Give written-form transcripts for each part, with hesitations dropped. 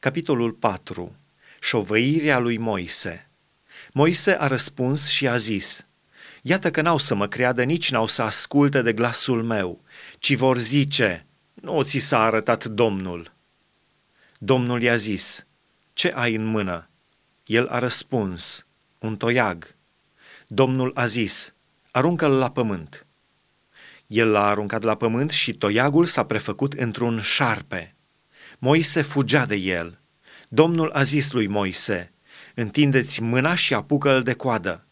Capitolul 4. Șovăirea lui Moise. Moise a răspuns și a zis: „Iată că n-au să mă creadă, nici n-au să asculte de glasul meu, ci vor zice: nu ți s-a arătat Domnul.” Domnul i-a zis: „Ce ai în mână?” El a răspuns: „Un toiag.” Domnul a zis: „Aruncă-l la pământ.” El l-a aruncat la pământ și toiagul s-a prefăcut într-un șarpe. Moise fugea de el. Domnul a zis lui Moise: „Întinde-ți mâna și apucă-l de coadă.”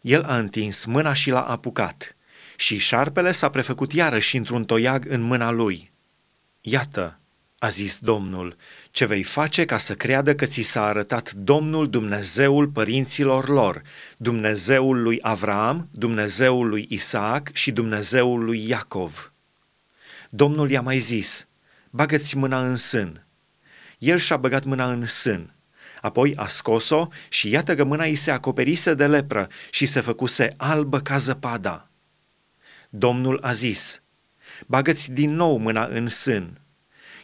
El a întins mâna și l-a apucat, și șarpele s-a prefăcut iarăși într-un toiag în mâna lui. „Iată,” a zis Domnul, „ce vei face ca să creadă că ți s-a arătat Domnul, Dumnezeul părinților lor, Dumnezeul lui Avram, Dumnezeul lui Isaac și Dumnezeul lui Iacov.” Domnul i-a mai zis: „Bagă-ți mâna în sân.” El și-a băgat mâna în sân. Apoi a scos-o și iată că mâna i se acoperise de lepră și se făcuse albă ca zăpada. Domnul a zis: „Bagă-ți din nou mâna în sân.”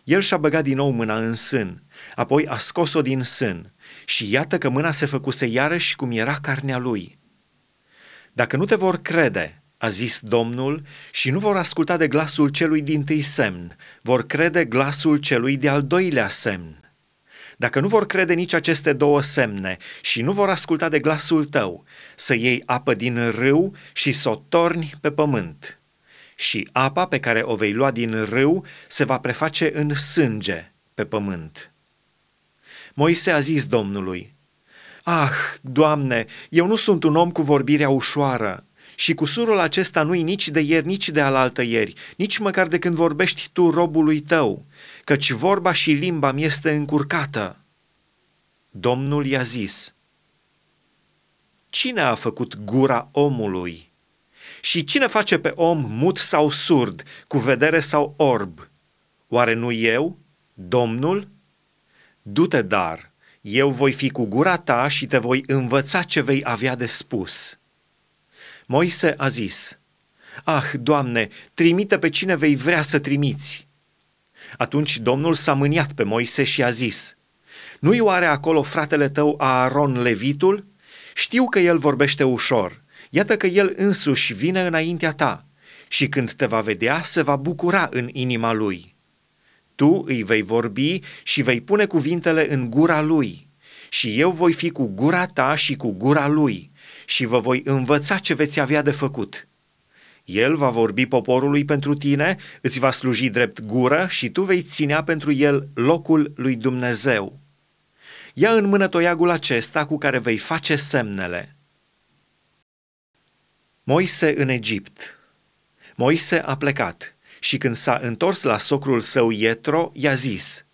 El și-a băgat din nou mâna în sân, apoi a scos-o din sân și iată că mâna se făcuse iarăși cum era carnea lui. „Dacă nu te vor crede,” a zis Domnul, „și nu vor asculta de glasul celui dintâi semn, vor crede glasul celui de-al doilea semn. Dacă nu vor crede nici aceste două semne și nu vor asculta de glasul tău, să iei apă din râu și să o torni pe pământ. Și apa pe care o vei lua din râu se va preface în sânge pe pământ.” Moise a zis Domnului: „Ah, Doamne, eu nu sunt un om cu vorbirea ușoară și cusurul acesta nu-i nici de ieri, nici de alaltăieri, nici măcar de când vorbești tu robului tău, căci vorba și limba mi este încurcată.” Domnul i-a zis: „Cine a făcut gura omului? Și cine face pe om mut sau surd, cu vedere sau orb? Oare nu eu, Domnul? Du-te dar, eu voi fi cu gura ta și te voi învăța ce vei avea de spus.” Moise a zis: „Ah, Doamne, trimite pe cine vei vrea să trimiți.” Atunci Domnul s-a mâniat pe Moise și a zis: „Nu-i oare acolo fratele tău Aaron Levitul? Știu că el vorbește ușor. Iată că el însuși vine înaintea ta și când te va vedea, se va bucura în inima lui. Tu îi vei vorbi și vei pune cuvintele în gura lui și eu voi fi cu gura ta și cu gura lui și vă voi învăța ce veți avea de făcut. El va vorbi poporului pentru tine, îți va sluji drept gură și tu vei ținea pentru el locul lui Dumnezeu. Ia în mână toiagul acesta cu care vei face semnele.” Moise în Egipt. Moise a plecat și când s-a întors la socrul său Ietro, i-a zis: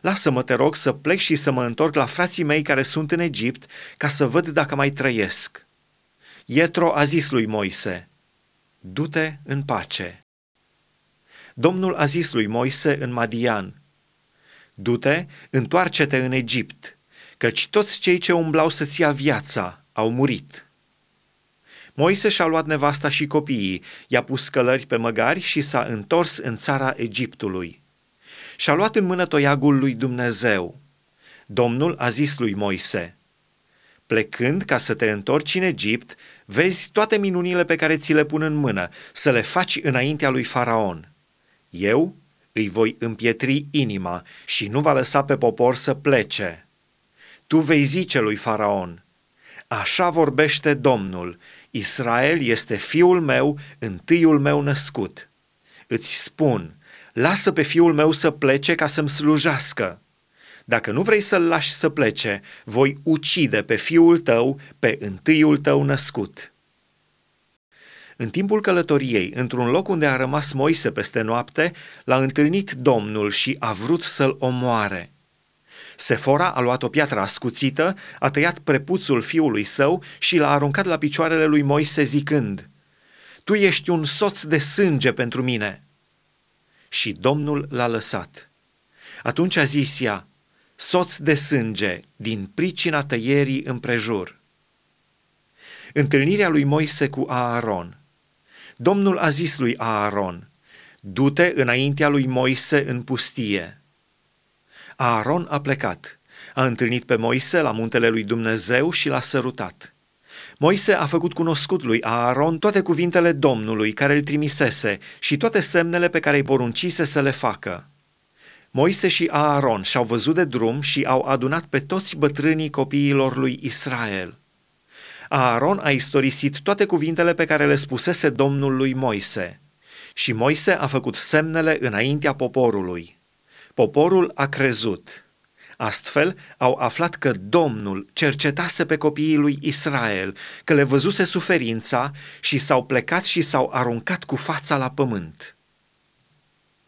„Lasă-mă, te rog, să plec și să mă întorc la frații mei care sunt în Egipt, ca să văd dacă mai trăiesc.” Ietro a zis lui Moise: „Du-te în pace.” Domnul a zis lui Moise în Madian: „Du-te, întoarce-te în Egipt, căci toți cei ce umblau să-ți ia viața au murit.” Moise și-a luat nevasta și copiii, i-a pus călări pe măgari și s-a întors în țara Egiptului. Și-a luat în mână toiagul lui Dumnezeu. Domnul a zis lui Moise: „Plecând ca să te întorci în Egipt, vezi toate minunile pe care ți le pun în mână, să le faci înaintea lui Faraon. Eu îi voi împietri inima și nu va lăsa pe popor să plece. Tu vei zice lui Faraon: așa vorbește Domnul, Israel este fiul meu, întâiul meu născut. Îți spun, lasă pe fiul meu să plece ca să-mi slujească. Dacă nu vrei să-l lași să plece, voi ucide pe fiul tău, pe întâiul tău născut.” În timpul călătoriei, într-un loc unde a rămas Moise peste noapte, l-a întâlnit Domnul și a vrut să-l omoare. Sefora a luat o piatră ascuțită, a tăiat prepuțul fiului său și l-a aruncat la picioarele lui Moise zicând: „Tu ești un soț de sânge pentru mine.” Și Domnul l-a lăsat. Atunci a zis ea: „Soț de sânge, din pricina tăierii împrejur.” Întâlnirea lui Moise cu Aaron. Domnul a zis lui Aaron: „Du-te înaintea lui Moise în pustie.” Aaron a plecat, a întâlnit pe Moise la muntele lui Dumnezeu și l-a sărutat. Moise a făcut cunoscut lui Aaron toate cuvintele Domnului care îl trimisese și toate semnele pe care îi poruncise să le facă. Moise și Aaron și-au văzut de drum și au adunat pe toți bătrânii copiilor lui Israel. Aaron a istorisit toate cuvintele pe care le spusese Domnul lui Moise. Și Moise a făcut semnele înaintea poporului. Poporul a crezut. Astfel au aflat că Domnul cercetase pe copiii lui Israel, că le văzuse suferința și s-au plecat și s-au aruncat cu fața la pământ.